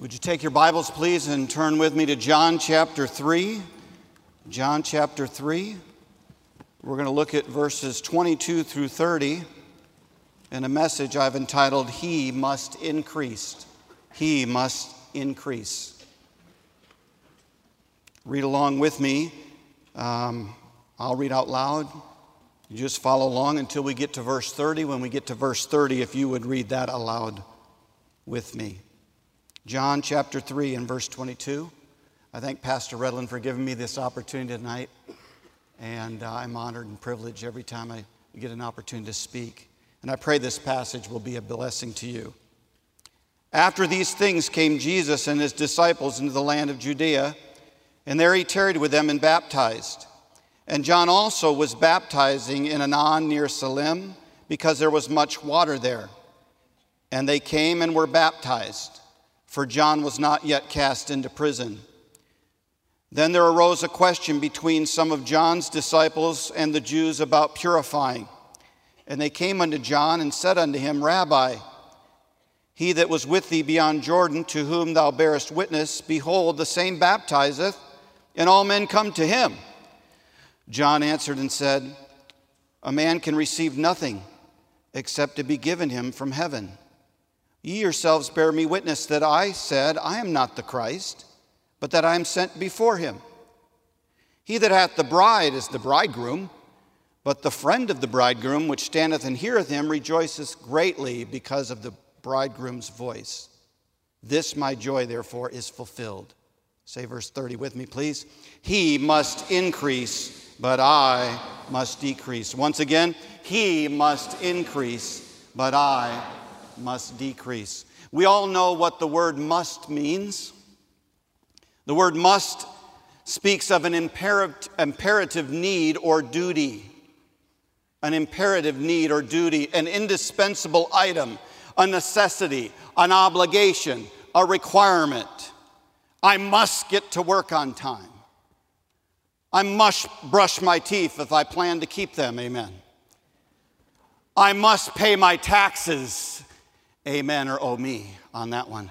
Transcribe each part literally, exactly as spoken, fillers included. Would you take your Bibles, please, and turn with me to John chapter three. John chapter three. We're going to look at verses twenty-two through thirty in a message I've entitled, He Must Increase. He Must Increase. Read along with me. Um, I'll read out loud. You just follow along until we get to verse thirty. When we get to verse thirty, if you would read that aloud with me. John chapter three and verse twenty-two. I thank Pastor Redlin for giving me this opportunity tonight. And uh, I'm honored and privileged every time I get an opportunity to speak. And I pray this passage will be a blessing to you. After these things came Jesus and his disciples into the land of Judea, and there he tarried with them and baptized. And John also was baptizing in Anan near Salim, because there was much water there. And they came and were baptized, for John was not yet cast into prison. Then there arose a question between some of John's disciples and the Jews about purifying. And they came unto John and said unto him, Rabbi, he that was with thee beyond Jordan, to whom thou bearest witness, behold, the same baptizeth, and all men come to him. John answered and said, A man can receive nothing except to be given him from heaven. Ye yourselves bear me witness that I said, I am not the Christ, but that I am sent before him. He that hath the bride is the bridegroom, but the friend of the bridegroom, which standeth and heareth him, rejoiceth greatly because of the bridegroom's voice. This my joy, therefore, is fulfilled. Say verse thirty with me, please. He must increase, but I must decrease. Once again, he must increase, but I must decrease. We all know what the word must means. The word must speaks of an imperative need or duty. An imperative need or duty, an indispensable item, a necessity, an obligation, a requirement. I must get to work on time. I must brush my teeth if I plan to keep them, amen. I must pay my taxes, amen or oh me on that one.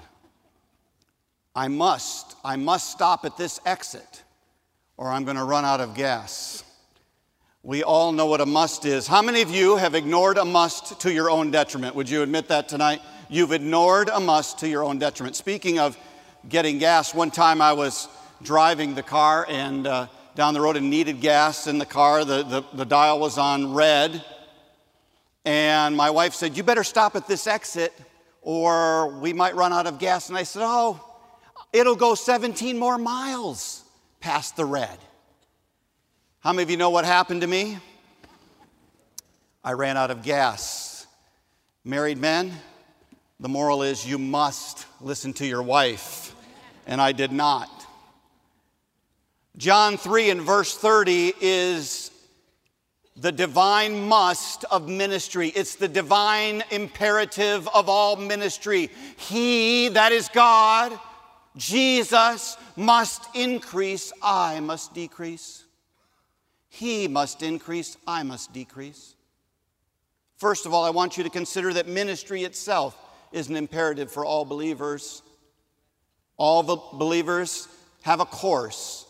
I must, I must stop at this exit or I'm going to run out of gas. We all know what a must is. How many of you have ignored a must to your own detriment? Would you admit that tonight? You've ignored a must to your own detriment. Speaking of getting gas, one time I was driving the car and uh, down the road and needed gas in the car. The, the, the dial was on red. And my wife said, you better stop at this exit or we might run out of gas. And I said, oh, it'll go seventeen more miles past the red. How many of you know what happened to me? I ran out of gas. Married men, the moral is you must listen to your wife. And I did not. John three and verse thirty is the divine must of ministry. It's the divine imperative of all ministry. He, that is God, Jesus, must increase, I must decrease. He must increase, I must decrease. First of all, I want you to consider that ministry itself is an imperative for all believers. All the believers have a course.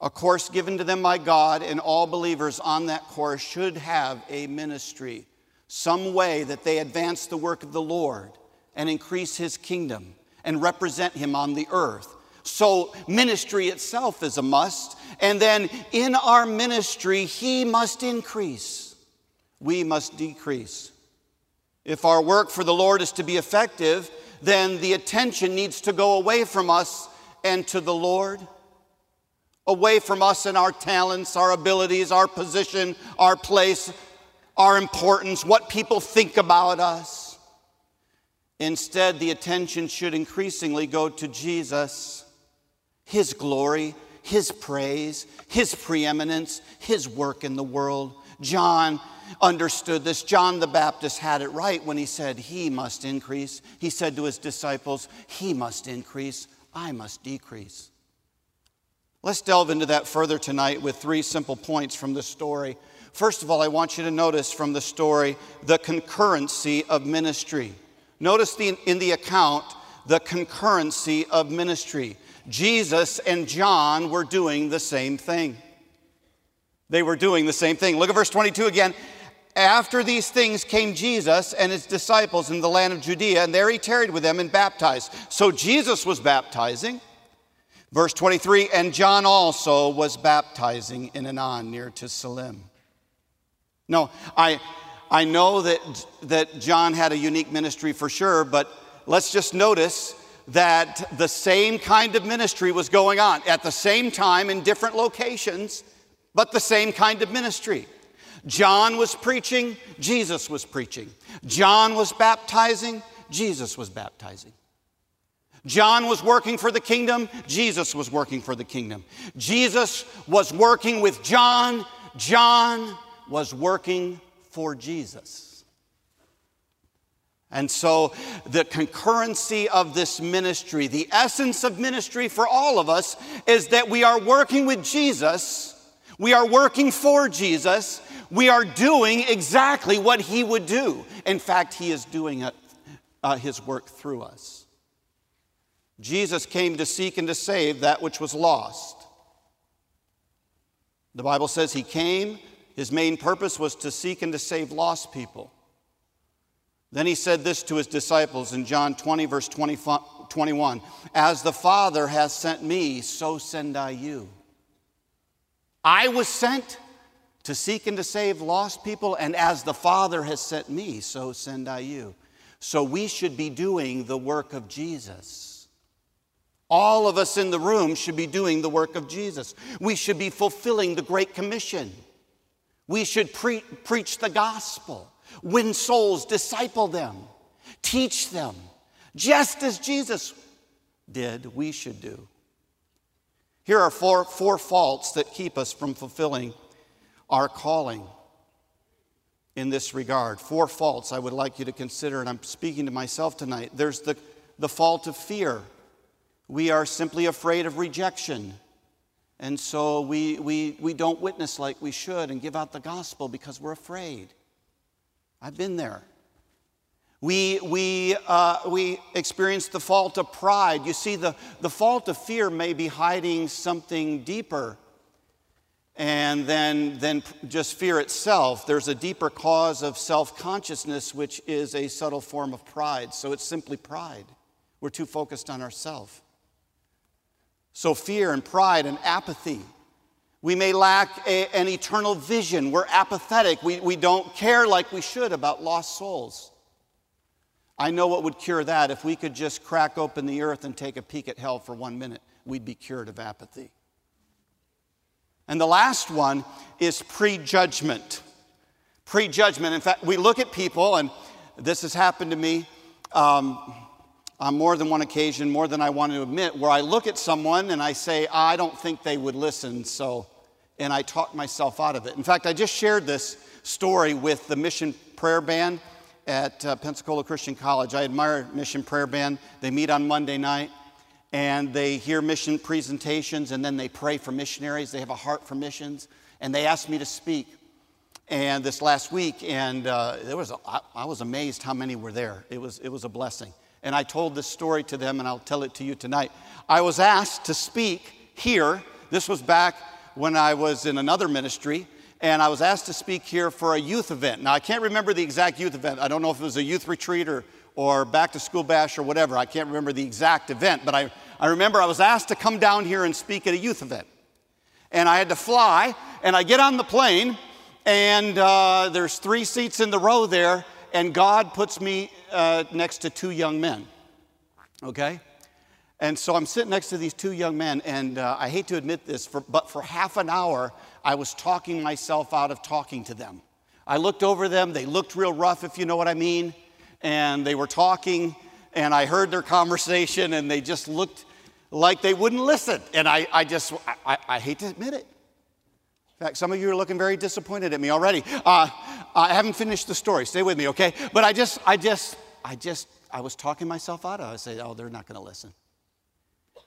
A course given to them by God, and all believers on that course should have a ministry, some way that they advance the work of the Lord and increase his kingdom and represent him on the earth. So ministry itself is a must, and then in our ministry, he must increase. We must decrease. If our work for the Lord is to be effective, then the attention needs to go away from us and to the Lord. Away from us and our talents, our abilities, our position, our place, our importance, what people think about us. Instead, the attention should increasingly go to Jesus, his glory, his praise, his preeminence, his work in the world. John understood this. John the Baptist had it right when he said, he must increase. He said to his disciples, he must increase, I must decrease. Let's delve into that further tonight with three simple points from the story. First of all, I want you to notice from the story the concurrency of ministry. Notice the, in the account the concurrency of ministry. Jesus and John were doing the same thing. They were doing the same thing. Look at verse twenty-two again. After these things came Jesus and his disciples in the land of Judea, and there he tarried with them and baptized. So Jesus was baptizing. Verse twenty-three, and John also was baptizing in Anon near to Salim. No, I, I know that, that John had a unique ministry for sure, but let's just notice that the same kind of ministry was going on at the same time in different locations, but the same kind of ministry. John was preaching, Jesus was preaching. John was baptizing, Jesus was baptizing. John was working for the kingdom, Jesus was working for the kingdom. Jesus was working with John, John was working for Jesus. And so the concurrency of this ministry, the essence of ministry for all of us, is that we are working with Jesus, we are working for Jesus, we are doing exactly what he would do. In fact, he is doing it, uh, his work through us. Jesus came to seek and to save that which was lost. The Bible says he came, his main purpose was to seek and to save lost people. Then he said this to his disciples in John twenty, verse twenty-one, as the Father has sent me, so send I you. I was sent to seek and to save lost people, and as the Father has sent me, so send I you. So we should be doing the work of Jesus. All of us in the room should be doing the work of Jesus. We should be fulfilling the Great Commission. We should pre- preach the gospel, win souls, disciple them, teach them. Just as Jesus did, we should do. Here are four, four faults that keep us from fulfilling our calling in this regard. Four faults I would like you to consider, and I'm speaking to myself tonight. There's the, the fault of fear. We are simply afraid of rejection. And so we, we, we don't witness like we should and give out the gospel because we're afraid. I've been there. We, we, uh, we experience the fault of pride. You see, the, the fault of fear may be hiding something deeper And then, then just fear itself. There's a deeper cause of self-consciousness, which is a subtle form of pride. So it's simply pride. We're too focused on ourselves. So fear and pride and apathy. We may lack a, an eternal vision. We're apathetic. We, we don't care like we should about lost souls. I know what would cure that. If we could just crack open the earth and take a peek at hell for one minute, we'd be cured of apathy. And the last one is prejudgment. Prejudgment. In fact, we look at people, and this has happened to me um, on more than one occasion, more than I want to admit, where I look at someone and I say, I don't think they would listen, so, and I talk myself out of it. In fact, I just shared this story with the Mission Prayer Band at uh, Pensacola Christian College. I admire Mission Prayer Band. They meet on Monday night. And they hear mission presentations, and then they pray for missionaries. They have a heart for missions. And they asked me to speak and this last week, and uh, there was a, I, I was amazed how many were there. It was, it was a blessing. And I told this story to them, and I'll tell it to you tonight. I was asked to speak here. This was back when I was in another ministry, and I was asked to speak here for a youth event. Now, I can't remember the exact youth event. I don't know if it was a youth retreat or or back to school bash or whatever. I can't remember the exact event, but I, I remember I was asked to come down here and speak at a youth event. And I had to fly, and I get on the plane, and uh, there's three seats in the row there, and God puts me uh, next to two young men, okay? And so I'm sitting next to these two young men, and uh, I hate to admit this, for, but for half an hour, I was talking myself out of talking to them. I looked over them, they looked real rough, if you know what I mean. And they were talking, and I heard their conversation, and they just looked like they wouldn't listen. And I, I just, I, I hate to admit it. In fact, some of you are looking very disappointed at me already. Uh, I haven't finished the story. Stay with me, okay? But I just, I just, I just, I was talking myself out of it. I said, oh, they're not going to listen.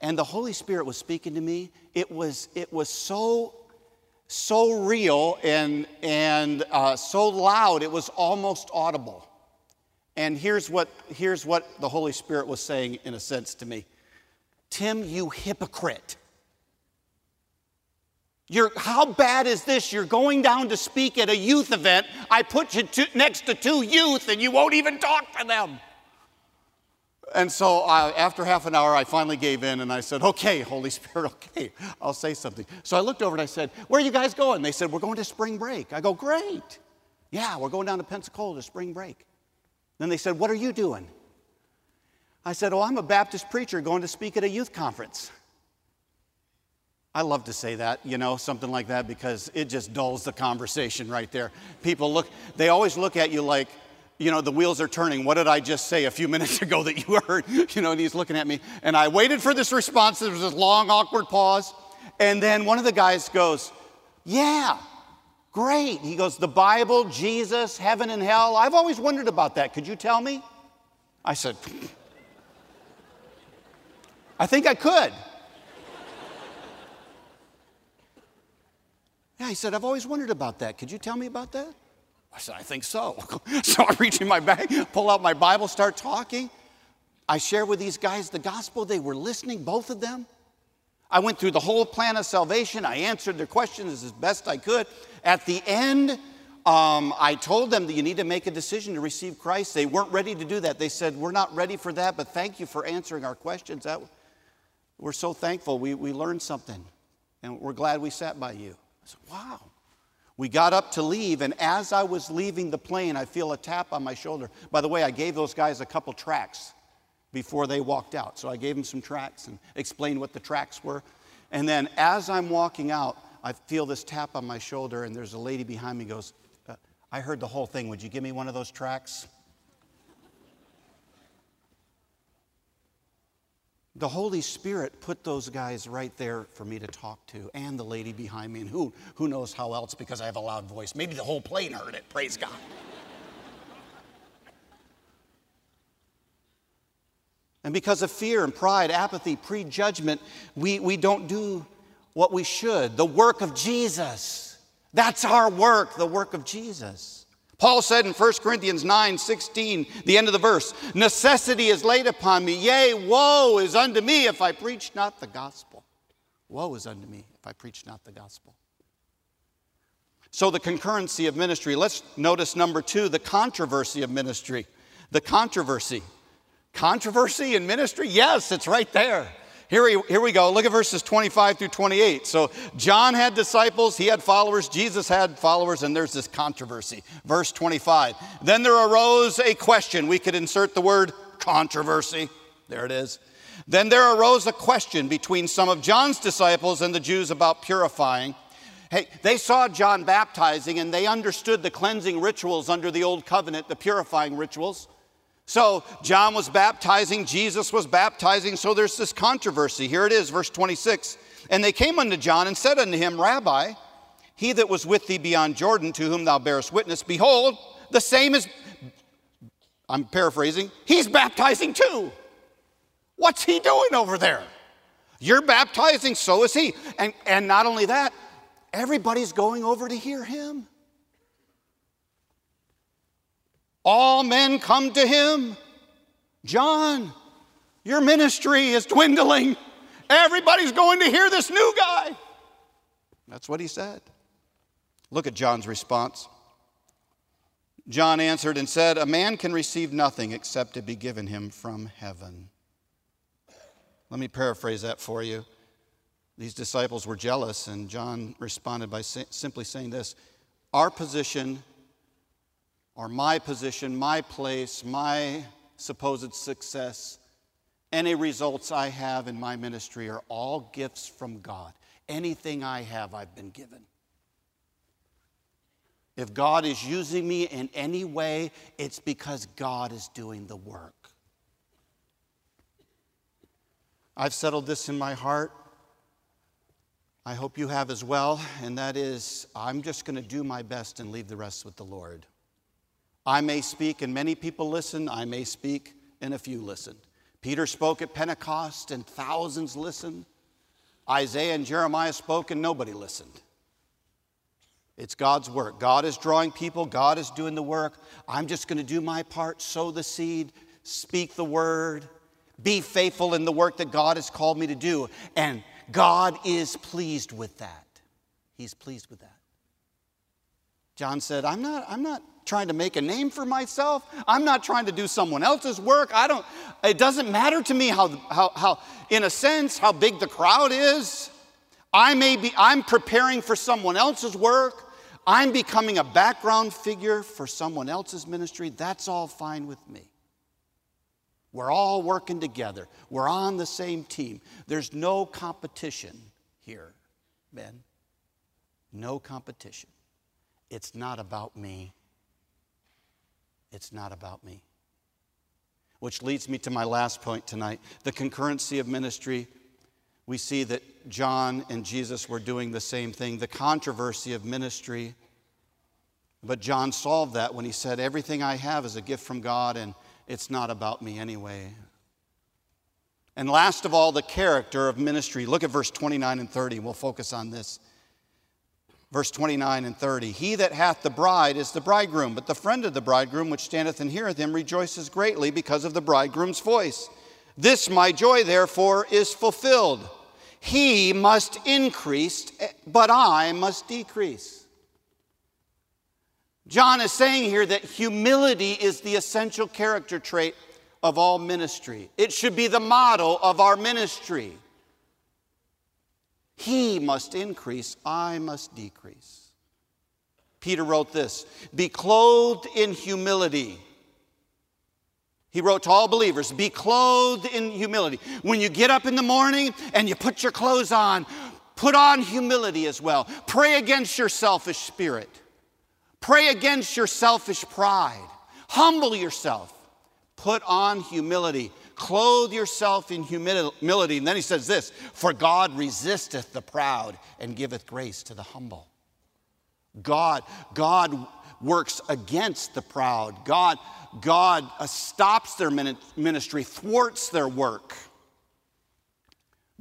And the Holy Spirit was speaking to me. It was, it was so, so real and, and uh, so loud, it was almost audible. And here's what, here's what the Holy Spirit was saying, in a sense, to me. Tim, you hypocrite. You're, how bad is this? You're going down to speak at a youth event. I put you to, next to two youth, and you won't even talk to them. And so I, after half an hour, I finally gave in, and I said, okay, Holy Spirit, okay, I'll say something. So I looked over, and I said, where are you guys going? They said, we're going to spring break. I go, great. Yeah, we're going down to Pensacola to spring break. Then they said, what are you doing? I said, oh, I'm a Baptist preacher going to speak at a youth conference. I love to say that, you know, something like that, because it just dulls the conversation right there. People look, they always look at you like, you know, the wheels are turning. What did I just say a few minutes ago that you heard? You know, and he's looking at me. And I waited for this response. There was this long, awkward pause. And then one of the guys goes, yeah, great. He goes, the Bible, Jesus, heaven and hell. I've always wondered about that. Could you tell me? I said, I think I could. Yeah, he said, I've always wondered about that. Could you tell me about that? I said, I think so. So I reach in my bag, pull out my Bible, start talking. I share with these guys the gospel. They were listening, both of them. I went through the whole plan of salvation. I answered their questions as best I could. At the end, um, I told them that you need to make a decision to receive Christ. They weren't ready to do that. They said, we're not ready for that, but thank you for answering our questions. That, we're so thankful. We, we learned something, and we're glad we sat by you. I said, wow. We got up to leave, and as I was leaving the plane, I feel a tap on my shoulder. By the way, I gave those guys a couple tracts before they walked out. So I gave them some tracts and explained what the tracts were. And then as I'm walking out, I feel this tap on my shoulder, and there's a lady behind me goes, uh, I heard the whole thing. Would you give me one of those tracts? The Holy Spirit put those guys right there for me to talk to, and the lady behind me, and who, who knows how else, because I have a loud voice. Maybe the whole plane heard it, praise God. And because of fear and pride, apathy, prejudgment, we, we don't do what we should. The work of Jesus, that's our work, the work of Jesus. Paul said in First Corinthians nine sixteen, the end of the verse, necessity is laid upon me. Yea, woe is unto me if I preach not the gospel. Woe is unto me if I preach not the gospel. So the concurrency of ministry. Let's notice number two, the controversy of ministry. The controversy. Controversy in ministry? Yes, it's right there. Here we, here we go. Look at verses twenty-five through twenty-eight. So John had disciples, he had followers, Jesus had followers, and there's this controversy. Verse twenty-five. Then there arose a question. We could insert the word controversy. There it is. Then there arose a question between some of John's disciples and the Jews about purifying. Hey, they saw John baptizing, and they understood the cleansing rituals under the old covenant, the purifying rituals. So John was baptizing, Jesus was baptizing, so there's this controversy. Here it is, verse twenty-six. And they came unto John and said unto him, Rabbi, he that was with thee beyond Jordan, to whom thou bearest witness, behold, the same is, I'm paraphrasing, he's baptizing too. What's he doing over there? You're baptizing, so is he. And, and not only that, everybody's going over to hear him. All men come to him. John, your ministry is dwindling. Everybody's going to hear this new guy. That's what he said. Look at John's response. John answered and said, a man can receive nothing except it be given him from heaven. Let me paraphrase that for you. These disciples were jealous, and John responded by simply saying this, our position or my position, my place, my supposed success, any results I have in my ministry are all gifts from God. Anything I have, I've been given. If God is using me in any way, it's because God is doing the work. I've settled this in my heart. I hope you have as well, and that is, I'm just going to do my best and leave the rest with the Lord. I may speak and many people listen. I may speak and a few listen. Peter spoke at Pentecost and thousands listened. Isaiah and Jeremiah spoke and nobody listened. It's God's work. God is drawing people. God is doing the work. I'm just going to do my part, sow the seed, speak the word, be faithful in the work that God has called me to do. And God is pleased with that. He's pleased with that. John said, I'm not, I'm not trying to make a name for myself. I'm not trying to do someone else's work. I don't, it doesn't matter to me how, how, how in a sense, how big the crowd is. I may be, I'm preparing for someone else's work. I'm becoming a background figure for someone else's ministry. That's all fine with me. We're all working together. We're on the same team. There's no competition here, men. No competition. It's not about me. It's not about me. Which leads me to my last point tonight, the concurrency of ministry. We see that John and Jesus were doing the same thing, the controversy of ministry. But John solved that when he said, everything I have is a gift from God, and it's not about me anyway. And last of all, the character of ministry. Look at verse twenty-nine and thirty. We'll focus on this. Verse twenty-nine and thirty, he that hath the bride is the bridegroom, but the friend of the bridegroom which standeth and heareth him rejoices greatly because of the bridegroom's voice. This my joy, therefore, is fulfilled. He must increase, but I must decrease. John is saying here that humility is the essential character trait of all ministry. It should be the model of our ministry. He must increase, I must decrease. Peter wrote this, be clothed in humility. He wrote to all believers, be clothed in humility. When you get up in the morning and you put your clothes on, put on humility as well. Pray against your selfish spirit. Pray against your selfish pride. Humble yourself. Put on humility. Clothe yourself in humility. And then he says this, for God resisteth the proud and giveth grace to the humble. God, God works against the proud. God, God stops their ministry, thwarts their work.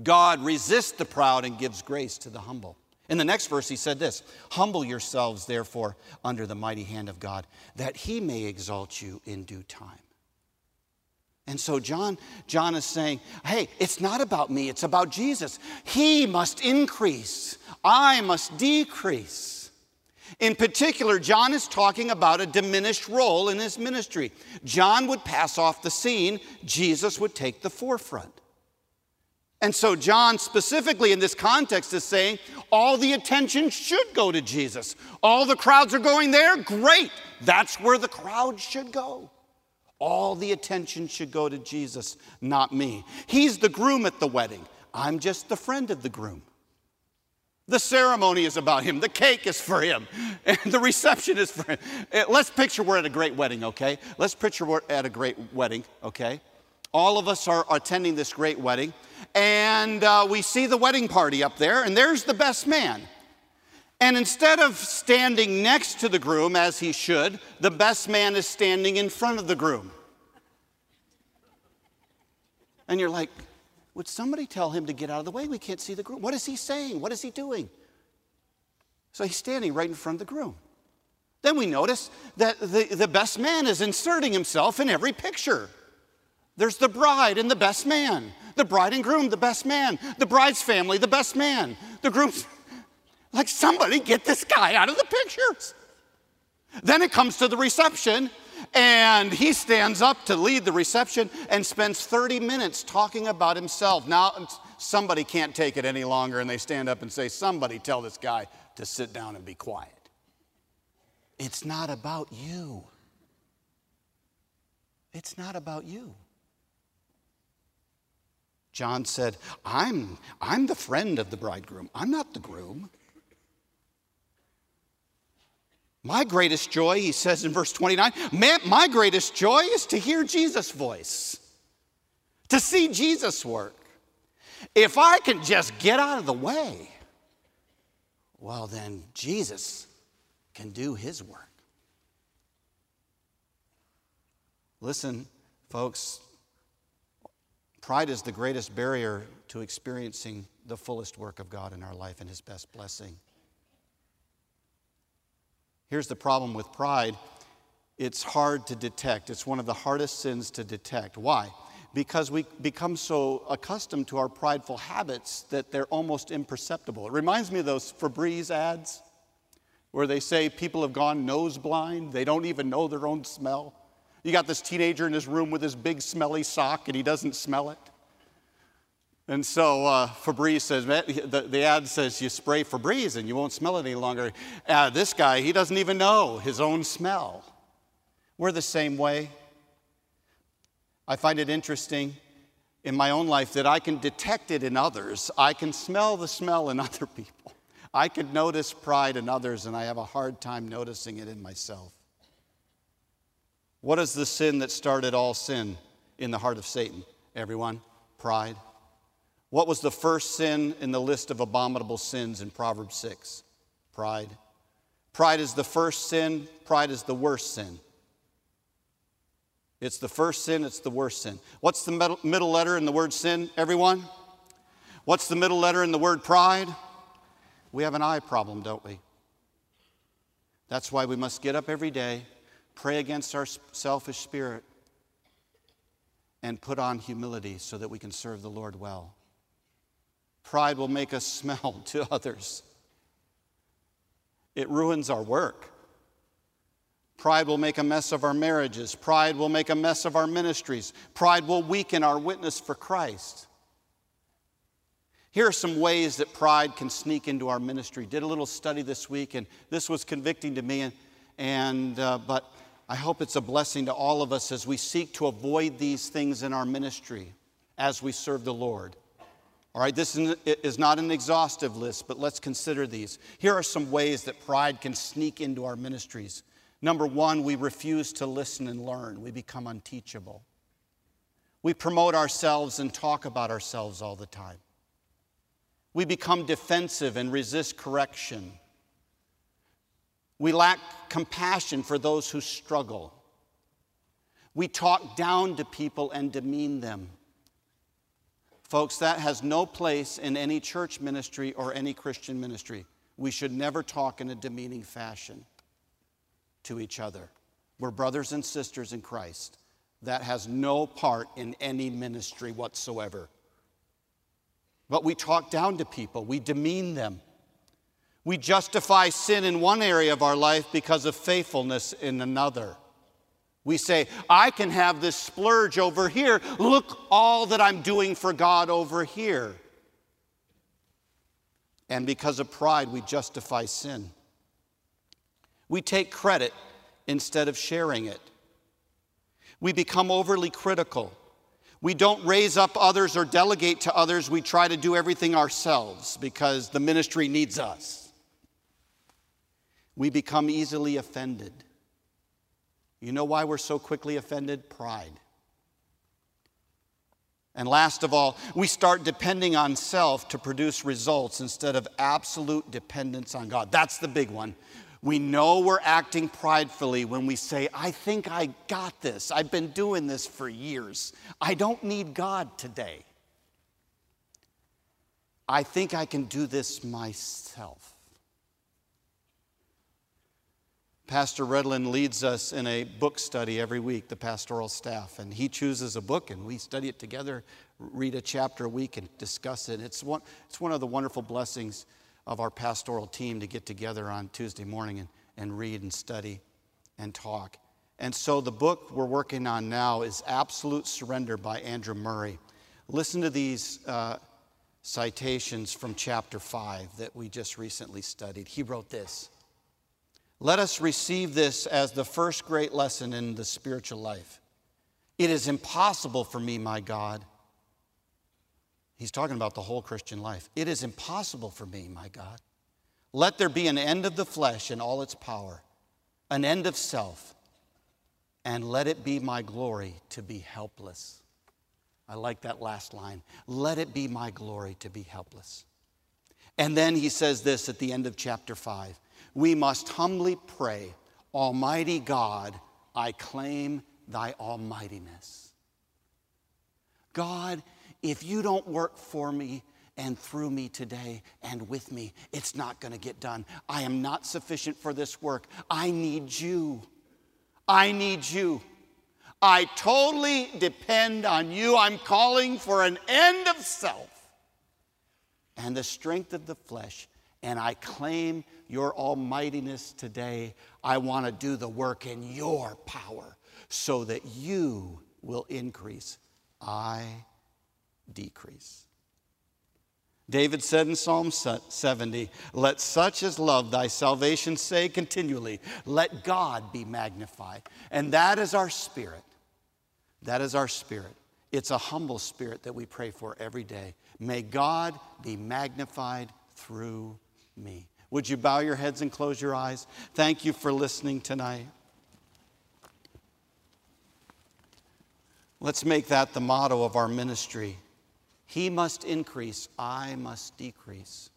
God resists the proud and gives grace to the humble. In the next verse, he said this, humble yourselves, therefore, under the mighty hand of God, that he may exalt you in due time. And so John, John is saying, hey, it's not about me, it's about Jesus. He must increase, I must decrease. In particular, John is talking about a diminished role in his ministry. John would pass off the scene, Jesus would take the forefront. And so John specifically in this context is saying, all the attention should go to Jesus. All the crowds are going there, great, that's where the crowd should go. All the attention should go to Jesus, not me. He's the groom at the wedding. I'm just the friend of the groom. The ceremony is about him. The cake is for him. And the reception is for him. Let's picture we're at a great wedding, okay? Let's picture we're at a great wedding, okay? All of us are attending this great wedding. And uh, we see the wedding party up there, and there's the best man. And instead of standing next to the groom, as he should, the best man is standing in front of the groom. And you're like, would somebody tell him to get out of the way? We can't see the groom. What is he saying? What is he doing? So he's standing right in front of the groom. Then we notice that the, the best man is inserting himself in every picture. There's the bride and the best man. The bride and groom, the best man. The bride's family, the best man. The groom's... Like, somebody get this guy out of the pictures. Then it comes to the reception, and he stands up to lead the reception and spends thirty minutes talking about himself. Now, somebody can't take it any longer, and they stand up and say, somebody tell this guy to sit down and be quiet. It's not about you. It's not about you. John said, I'm, I'm the friend of the bridegroom. I'm not the groom. My greatest joy, he says in verse twenty-nine, my greatest joy is to hear Jesus' voice, to see Jesus' work. If I can just get out of the way, well, then Jesus can do his work. Listen, folks, pride is the greatest barrier to experiencing the fullest work of God in our life and his best blessing. Here's the problem with pride. It's hard to detect. It's one of the hardest sins to detect. Why? Because we become so accustomed to our prideful habits that they're almost imperceptible. It reminds me of those Febreze ads where they say people have gone nose blind. They don't even know their own smell. You got this teenager in his room with his big smelly sock and he doesn't smell it. And so uh, Febreze says, the, the ad says you spray Febreze and you won't smell it any longer. Uh, this guy, he doesn't even know his own smell. We're the same way. I find it interesting in my own life that I can detect it in others. I can smell the smell in other people. I can notice pride in others, and I have a hard time noticing it in myself. What is the sin that started all sin in the heart of Satan? Everyone, pride. What was the first sin in the list of abominable sins in Proverbs six? Pride. Pride is the first sin. Pride is the worst sin. It's the first sin. It's the worst sin. What's the middle letter in the word sin, everyone? What's the middle letter in the word pride? We have an eye problem, don't we? That's why we must get up every day, pray against our selfish spirit, and put on humility so that we can serve the Lord well. Pride will make us smell to others. It ruins our work. Pride will make a mess of our marriages. Pride will make a mess of our ministries. Pride will weaken our witness for Christ. Here are some ways that pride can sneak into our ministry. Did a little study this week, and this was convicting to me, and, and uh, but I hope it's a blessing to all of us as we seek to avoid these things in our ministry as we serve the Lord. All right, this is not an exhaustive list, but let's consider these. Here are some ways that pride can sneak into our ministries. Number one, we refuse to listen and learn. We become unteachable. We promote ourselves and talk about ourselves all the time. We become defensive and resist correction. We lack compassion for those who struggle. We talk down to people and demean them. Folks, that has no place in any church ministry or any Christian ministry. We should never talk in a demeaning fashion to each other. We're brothers and sisters in Christ. That has no part in any ministry whatsoever. But we talk down to people. We demean them. We justify sin in one area of our life because of faithfulness in another. We say, I can have this splurge over here. Look all that I'm doing for God over here. And because of pride, we justify sin. We take credit instead of sharing it. We become overly critical. We don't raise up others or delegate to others. We try to do everything ourselves because the ministry needs us. We become easily offended. You know why we're so quickly offended? Pride. And last of all, we start depending on self to produce results instead of absolute dependence on God. That's the big one. We know we're acting pridefully when we say, I think I got this. I've been doing this for years. I don't need God today. I think I can do this myself. Pastor Redlin leads us in a book study every week, the pastoral staff, and he chooses a book and we study it together, read a chapter a week and discuss it. It's one, it's one of the wonderful blessings of our pastoral team to get together on Tuesday morning and, and read and study and talk. And so the book we're working on now is Absolute Surrender by Andrew Murray. Listen to these uh, citations from chapter five that we just recently studied. He wrote this: let us receive this as the first great lesson in the spiritual life. It is impossible for me, my God. He's talking about the whole Christian life. It is impossible for me, my God. Let there be an end of the flesh and all its power, an end of self, and let it be my glory to be helpless. I like that last line. Let it be my glory to be helpless. And then he says this at the end of chapter five. We must humbly pray, Almighty God, I claim thy almightiness. God, if you don't work for me and through me today and with me. It's not going to get done. I am not sufficient for this work. I need you. I need you. I totally depend on you. I'm calling for an end of self and the strength of the flesh, and I claim your almightiness today. I want to do the work in your power so that you will increase. I decrease. David said in Psalm seventy, let such as love thy salvation say continually, let God be magnified. And that is our spirit. That is our spirit. It's a humble spirit that we pray for every day. May God be magnified through me. Would you bow your heads and close your eyes? Thank you for listening tonight. Let's make that the motto of our ministry. He must increase, I must decrease.